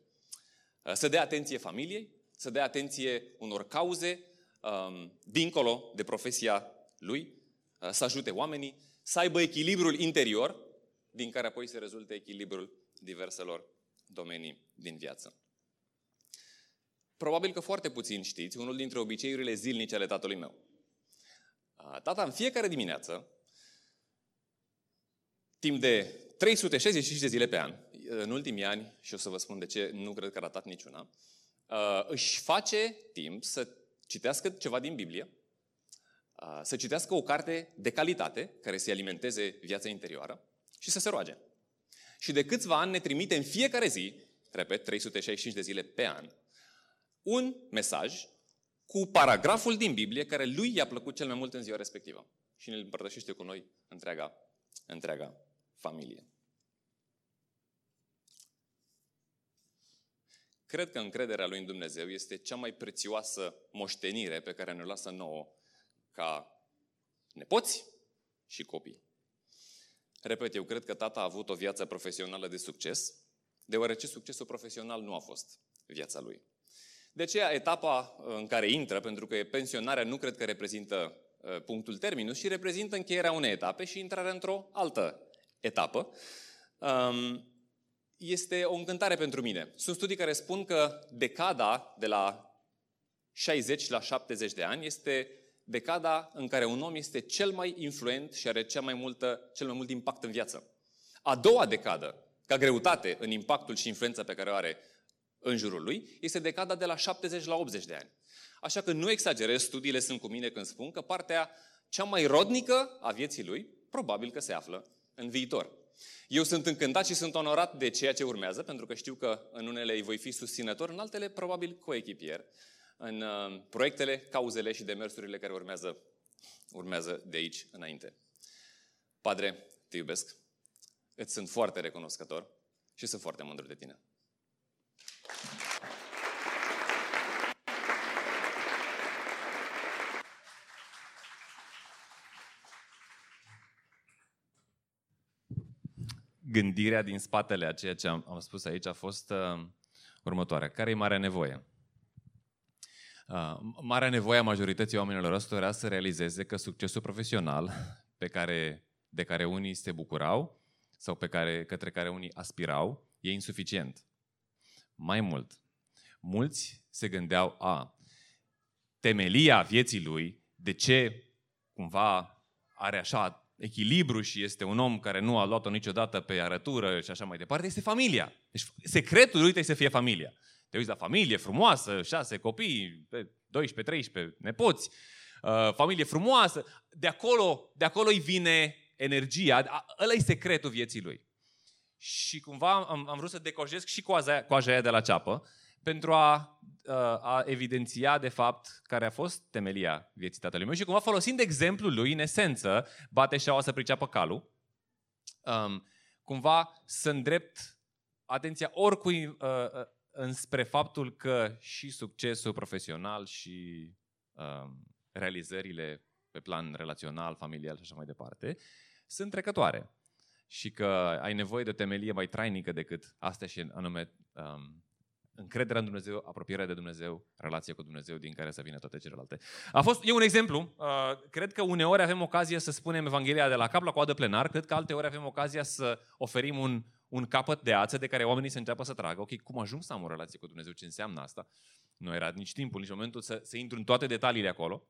să dea atenție familiei, să dea atenție unor cauze dincolo de profesia lui, să ajute oamenii, să aibă echilibrul interior, din care apoi se rezultă echilibrul diverselor domenii din viață. Probabil că foarte puțin știți unul dintre obiceiurile zilnice ale tatălui meu. Tata în fiecare dimineață, timp de 365 de zile pe an, în ultimii ani, și o să vă spun de ce, nu cred că a ratat niciuna, își face timp să citească ceva din Biblie, să citească o carte de calitate, care să-i alimenteze viața interioară, și să se roage. Și de câțiva ani ne trimite în fiecare zi, repet, 365 de zile pe an, un mesaj cu paragraful din Biblie care lui i-a plăcut cel mai mult în ziua respectivă. Și ne-l împărtășește cu noi întreaga familie. Cred că încrederea lui în Dumnezeu este cea mai prețioasă moștenire pe care ne-o lasă nouă ca nepoți și copii. Repet, eu cred că tata a avut o viață profesională de succes, deoarece succesul profesional nu a fost viața lui. De aceea, etapa în care intră, pentru că pensionarea nu cred că reprezintă punctul terminus, și reprezintă încheierea unei etape și intrarea într-o altă etapă, este o încântare pentru mine. Sunt studii care spun că decada de la 60 la 70 de ani este decada în care un om este cel mai influent și are cel mai mult impact în viață. A doua decadă, ca greutate în impactul și influența pe care o are în jurul lui, este decada de la 70 la 80 de ani. Așa că nu exagerez, studiile sunt cu mine când spun că partea cea mai rodnică a vieții lui probabil că se află în viitor. Eu sunt încântat și sunt onorat de ceea ce urmează, pentru că știu că în unele îi voi fi susținător, în altele probabil coechipier, în proiectele, cauzele și demersurile care urmează de aici înainte. Padre, te iubesc, îți sunt foarte recunoscător și sunt foarte mândru de tine. Gândirea din spatele a ceea ce am spus aici a fost următoarea. Care e marea nevoie? Marea nevoie a majorității oamenilor ăstora să realizeze că succesul profesional de care unii se bucurau sau către care unii aspirau e insuficient. Mai mult, mulți se gândeau temelia vieții lui, de ce cumva are așa echilibru și este un om care nu a luat-o niciodată pe arătură și așa mai departe, este familia. Deci secretul lui trebuie să fie familia. Te uiți la familie frumoasă, 6 copii, 12, 13 nepoți, familie frumoasă. De acolo îi vine energia. Ăla e secretul vieții lui. Și cumva am vrut să decojesc și coaja aia de la ceapă pentru a evidenția, de fapt, care a fost temelia vieții tatălui meu și cumva folosind exemplul lui, în esență, bate șaua să priceapă calul, cumva să îndrept atenția oricui înspre faptul că și succesul profesional și realizările pe plan relațional, familial și așa mai departe, sunt trecătoare. Și că ai nevoie de o temelie mai trainică decât astea și anume încrederea în Dumnezeu, apropierea de Dumnezeu, relație cu Dumnezeu, din care să vină toate celelalte. E un exemplu. Cred că uneori avem ocazia să spunem Evanghelia de la cap la coadă plenar, cred că alteori avem ocazia să oferim un capăt de ață de care oamenii se înceapă să tragă. Ok, cum ajung să am o relație cu Dumnezeu? Ce înseamnă asta? Nu era nici timpul, nici momentul să intru în toate detaliile acolo,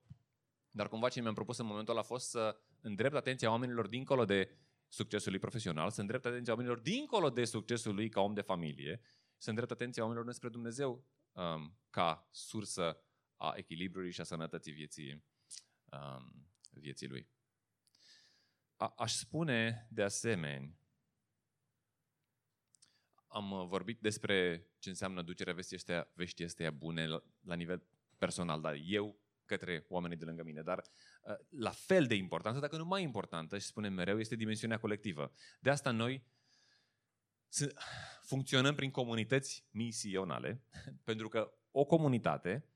dar cumva ce mi-am propus în momentul ăla a fost să îndrept atenția oamenilor dincolo de succesul lui profesional, să îndrept atenția oamenilor dincolo de succesul lui ca om de familie, să îndrept atenția oamenilor înspre Dumnezeu ca sursă a echilibrului și a sănătății vieții lui. Aș spune de asemenea, am vorbit despre ce înseamnă ducerea veștii astea bune la nivel personal, dar eu către oamenii de lângă mine, dar la fel de importantă, dacă nu mai importantă, și spunem mereu, este dimensiunea colectivă. De asta noi funcționăm prin comunități misionale, pentru că o comunitate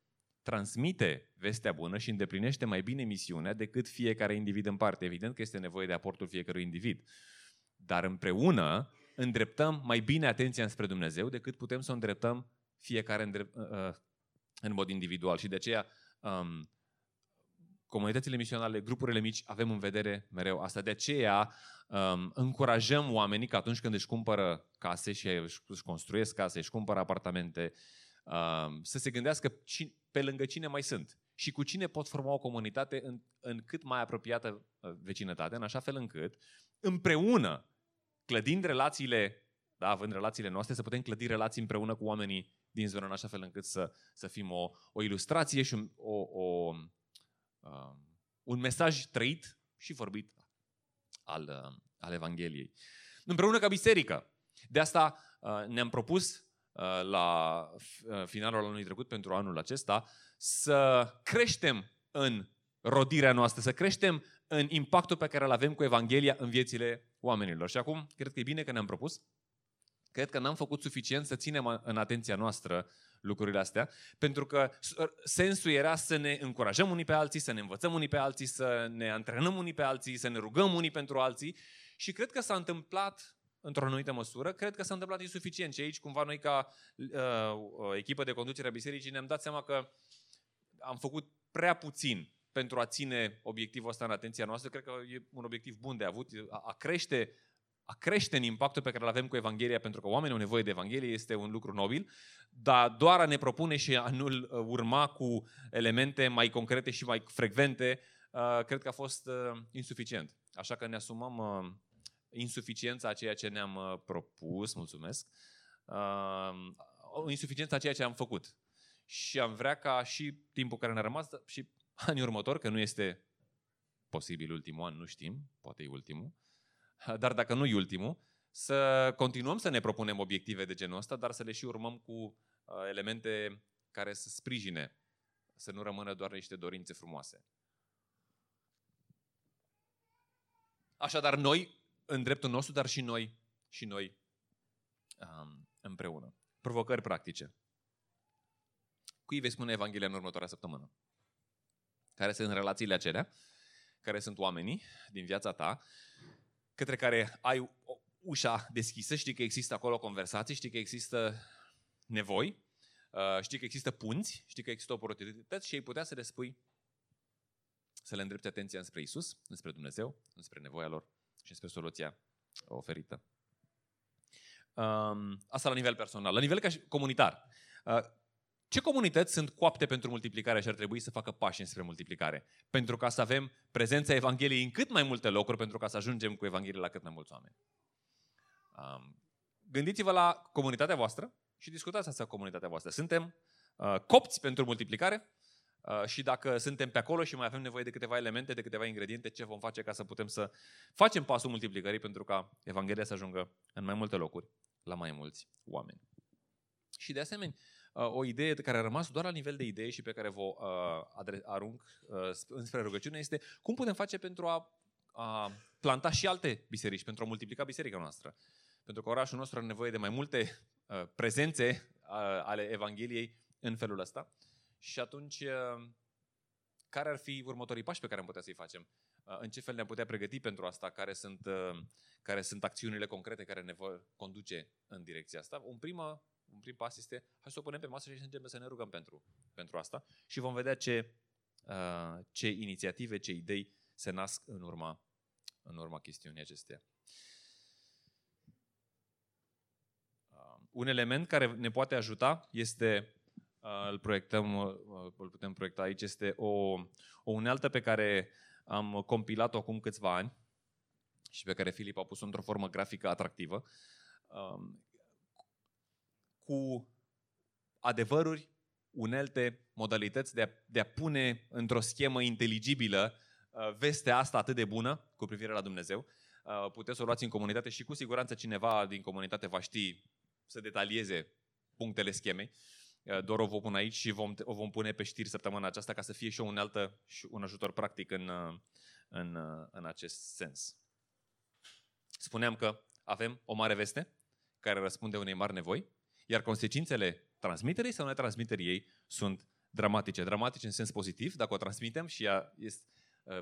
transmite vestea bună și îndeplinește mai bine misiunea decât fiecare individ în parte. Evident că este nevoie de aportul fiecărui individ, dar împreună îndreptăm mai bine atenția spre Dumnezeu decât putem să o îndreptăm fiecare în mod individual. Și de aceea comunitățile misionale, grupurile mici, avem în vedere mereu asta. De aceea încurajăm oamenii că atunci când își cumpără case și își construiesc case, își cumpără apartamente, să se gândească pe lângă cine mai sunt și cu cine pot forma o comunitate în cât mai apropiată vecinătate, în așa fel încât împreună, clădind relațiile, având relațiile noastre, să putem clădi relații împreună cu oamenii din zonă, în așa fel încât să fim o ilustrație și un mesaj trăit și vorbit al Evangheliei. Împreună ca biserică. De asta ne-am propus la finalul anului trecut, pentru anul acesta, să creștem în rodirea noastră, să creștem în impactul pe care îl avem cu Evanghelia în viețile oamenilor. Și acum, cred că e bine că ne-am propus. Cred că n-am făcut suficient să ținem în atenția noastră lucrurile astea, pentru că sensul era să ne încurajăm unii pe alții, să ne învățăm unii pe alții, să ne antrenăm unii pe alții, să ne rugăm unii pentru alții și cred că s-a întâmplat într-o anumită măsură, cred că s-a întâmplat insuficient. Și aici cumva noi ca echipă de conducere a bisericii ne-am dat seama că am făcut prea puțin pentru a ține obiectivul ăsta în atenția noastră. Cred că e un obiectiv bun de avut, a crește în impactul pe care îl avem cu Evanghelia, pentru că oamenii au nevoie de Evanghelie, este un lucru nobil, dar doar a ne propune și a nu-l urma cu elemente mai concrete și mai frecvente, cred că a fost insuficient. Așa că ne asumăm insuficiența a ceea ce ne-am propus, mulțumesc, insuficiența a ceea ce am făcut. Și am vrea ca și timpul care ne-a rămas și anii următori, că nu este posibil ultimul an, nu știm, poate e ultimul, dar dacă nu e ultimul, să continuăm să ne propunem obiective de genul ăsta, dar să le și urmăm cu elemente care să sprijine, să nu rămână doar niște dorințe frumoase. Așadar, noi, în dreptul nostru, dar și noi împreună. Provocări practice. Cui vei spune Evanghelia în următoarea săptămână? Care sunt relațiile acelea? Care sunt oamenii din viața ta către care ai ușa deschisă, știi că există acolo conversații, știi că există nevoi, știi că există punți, știi că există oportunități și ai putea să le spui, să le îndrepti atenția înspre Iisus, înspre Dumnezeu, înspre nevoia lor și înspre soluția oferită. Asta la nivel personal. La nivel comunitar. Ce comunități sunt coapte pentru multiplicare și ar trebui să facă pași înspre multiplicare? Pentru ca să avem prezența Evangheliei în cât mai multe locuri, pentru ca să ajungem cu Evanghelia la cât mai mulți oameni. Gândiți-vă la comunitatea voastră și discutați asta cu comunitatea voastră. Suntem copți pentru multiplicare și dacă suntem pe acolo și mai avem nevoie de câteva elemente, de câteva ingrediente, ce vom face ca să putem să facem pasul multiplicării pentru ca Evanghelia să ajungă în mai multe locuri, la mai mulți oameni. Și de asemenea, o idee care a rămas doar la nivel de idee și pe care vă arunc înspre rugăciune este cum putem face pentru a planta și alte biserici, pentru a multiplica biserica noastră. Pentru că orașul nostru are nevoie de mai multe prezențe ale Evangheliei în felul ăsta. Și atunci, care ar fi următorii pași pe care am putea să-i facem? În ce fel ne-am putea pregăti pentru asta? Care sunt acțiunile concrete care ne vor conduce în direcția asta? Un primă un prim pas este, hai să o punem pe masă și să începem să ne rugăm pentru asta și vom vedea ce inițiative, ce idei se nasc în urma chestiunii acesteia. Un element care ne poate ajuta este, îl putem proiecta aici, este o unealtă pe care am compilat-o acum câțiva ani și pe care Filip a pus-o într-o formă grafică atractivă, cu adevăruri, unelte, modalități de a pune într-o schemă inteligibilă vestea asta atât de bună cu privire la Dumnezeu. Puteți să o luați în comunitate și cu siguranță cineva din comunitate va ști să detalieze punctele schemei. Doar o vom pune aici și o vom pune pe știri săptămâna aceasta ca să fie și o unealtă și un ajutor practic în acest sens. Spuneam că avem o mare veste care răspunde unei mari nevoi, iar consecințele transmiterii sau netransmiterii ei sunt dramatice. Dramatice în sens pozitiv, dacă o transmitem și ea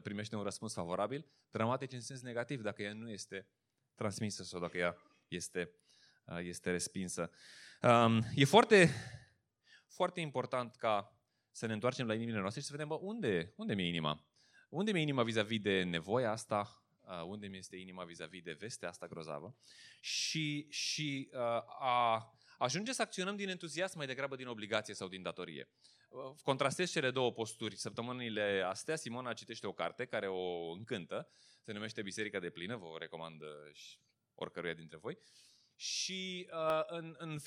primește un răspuns favorabil, dramatice în sens negativ, dacă ea nu este transmisă sau dacă ea este respinsă. E foarte, foarte important ca să ne întoarcem la inimile noastre și să vedem, unde mi-e inima? Unde mi-e inima vis-a-vis de nevoia asta? Unde mi este inima vis-a-vis de vestea asta grozavă? Și a ajunge să acționăm din entuziasm mai degrabă din obligație sau din datorie. Contrastez cele două posturi. Săptămânile astea Simona citește o carte care o încântă, se numește Biserica de Plină, vă recomand și oricăruia dintre voi. Și în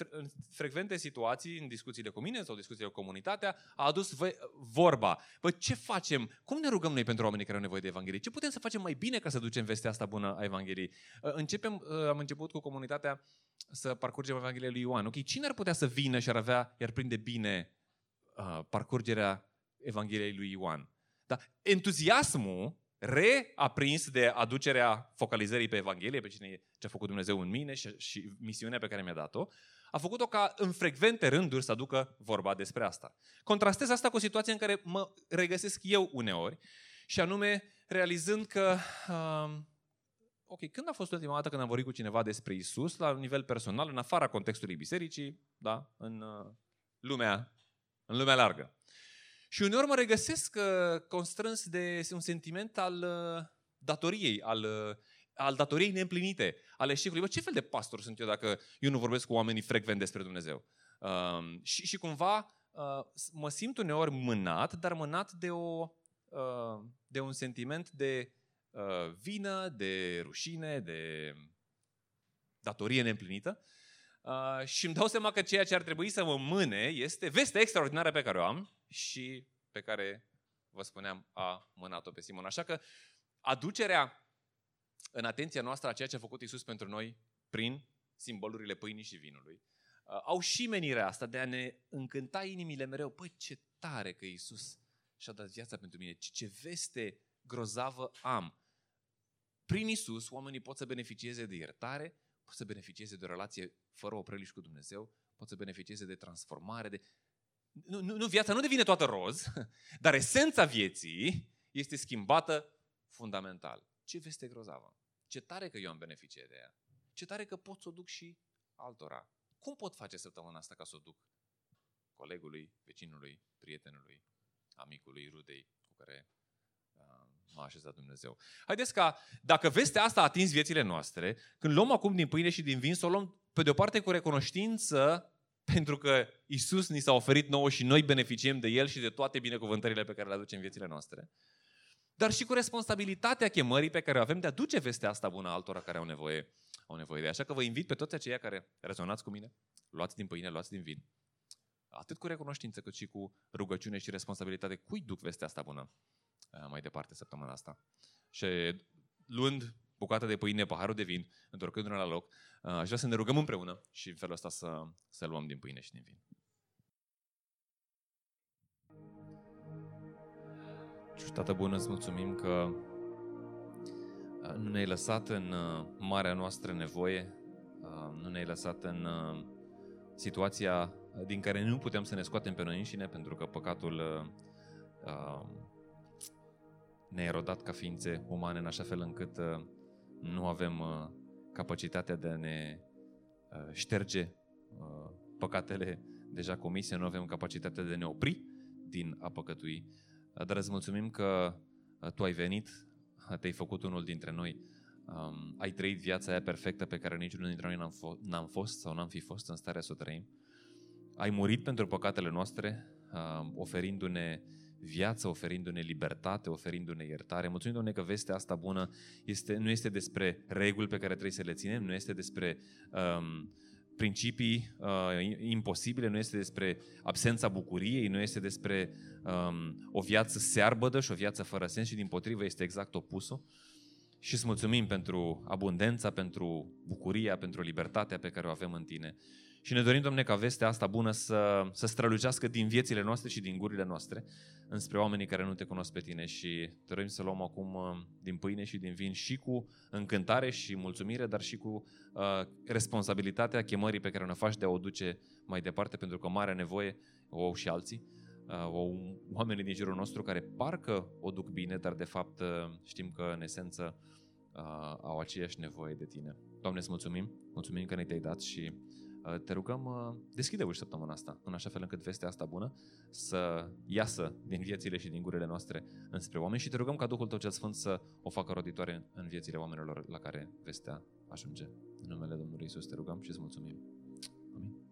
frecvente situații, în discuțiile cu mine sau discuțiile cu comunitatea, a adus vorba. Ce facem? Cum ne rugăm noi pentru oamenii care au nevoie de Evanghelie? Ce putem să facem mai bine ca să ducem vestea asta bună a Evangheliei? Am început cu comunitatea să parcurgem Evanghelia lui Ioan. Ok, cine ar putea să vină și i-ar prinde bine parcurgerea Evangheliei lui Ioan? Dar entuziasmul reaprins de aducerea focalizării pe Evanghelie, pe cine ce-a făcut Dumnezeu în mine și misiunea pe care mi-a dat-o, a făcut-o ca în frecvente rânduri să aducă vorba despre asta. Contrastez asta cu o situație în care mă regăsesc eu uneori și anume realizând că când a fost ultima dată când am vorbit cu cineva despre Iisus la un nivel personal, în afara contextului bisericii, da, în lumea largă. Și uneori mă regăsesc constrâns de un sentiment al datoriei, al datoriei neîmplinite, al eșecului. Ce fel de pastor sunt eu dacă eu nu vorbesc cu oamenii frecvent despre Dumnezeu? Și cumva mă simt uneori mânat, dar mânat de un sentiment de vină, de rușine, de datorie neîmplinită. Și îmi dau seama că ceea ce ar trebui să mă mâne este vestea extraordinară pe care o am și pe care, vă spuneam, a mânat-o pe Simon. Așa că aducerea în atenția noastră a ceea ce a făcut Iisus pentru noi prin simbolurile pâinii și vinului au și menirea asta de a ne încânta inimile mereu. Ce tare că Iisus și-a dat viața pentru mine, ce veste grozavă am. Prin Iisus oamenii pot să beneficieze de iertare, pot să beneficieze de o relație fără opreliști cu Dumnezeu, pot să beneficieze de transformare, Nu, viața nu devine toată roz, dar esența vieții este schimbată fundamental. Ce veste grozavă! Ce tare că eu am beneficii de ea! Ce tare că pot să o duc și altora! Cum pot face săptămâna asta ca să o duc colegului, vecinului, prietenului, amicului, rudei cu care m-a așezat Dumnezeu? Haideți ca, dacă vestea asta a atins viețile noastre, când luăm acum din pâine și din vin, să o luăm pe de-o parte cu recunoștință pentru că Iisus ni s-a oferit nouă și noi beneficiem de El și de toate binecuvântările pe care le aducem în viețile noastre, dar și cu responsabilitatea chemării pe care o avem de a duce vestea asta bună altora care au nevoie de ea. Așa că vă invit pe toți aceia care rezonați cu mine, luați din pâine, luați din vin, atât cu recunoștință cât și cu rugăciune și responsabilitate. Cui duc vestea asta bună mai departe săptămâna asta? Și luând bucata de pâine, paharul de vin, întorcându-ne la loc, aș vrea să ne rugăm împreună și în felul ăsta să luăm din pâine și din vin. Și Tată Bună, îți mulțumim că nu ne-ai lăsat în marea noastră nevoie, nu ne-ai lăsat în situația din care nu putem să ne scoatem pe noi înșine, pentru că păcatul ne-a erodat ca ființe umane în așa fel încât nu avem capacitatea de a ne șterge păcatele deja comise, nu avem capacitatea de a ne opri din a păcătui, dar îți mulțumim că Tu ai venit, Te-ai făcut unul dintre noi, ai trăit viața aia perfectă pe care niciunul dintre noi n-am fost sau n-am fi fost în starea să o trăim, ai murit pentru păcatele noastre, oferindu-ne viață, oferindu-ne libertate, oferindu-ne iertare. Mulțumim, Doamne, că vestea asta bună nu este despre reguli pe care trebuie să le ținem, nu este despre principii imposibile, nu este despre absența bucuriei, nu este despre o viață searbădă și o viață fără sens, și dimpotrivă este exact opusul. Și îți mulțumim pentru abundența, pentru bucuria, pentru libertatea pe care o avem în Tine. Și ne dorim, Doamne, ca vestea asta bună să strălucească din viețile noastre și din gurile noastre înspre oamenii care nu Te cunosc pe Tine, și te dorim să luăm acum din pâine și din vin și cu încântare și mulțumire, dar și cu responsabilitatea chemării pe care ne faci de a o duce mai departe, pentru că mare nevoie o au și alții, oamenii din jurul nostru care parcă o duc bine, dar de fapt știm că în esență au aceeași nevoie de Tine. Doamne, îți mulțumim, mulțumim că ne Te-ai dat și Te rugăm, deschide uși săptămâna asta, în așa fel încât vestea asta bună să iasă din viețile și din gurile noastre înspre oameni, și Te rugăm ca Duhul Tău cel Sfânt să o facă roditoare în viețile oamenilor la care vestea ajunge. În numele Domnului Iisus te rugăm și îți mulțumim. Amin.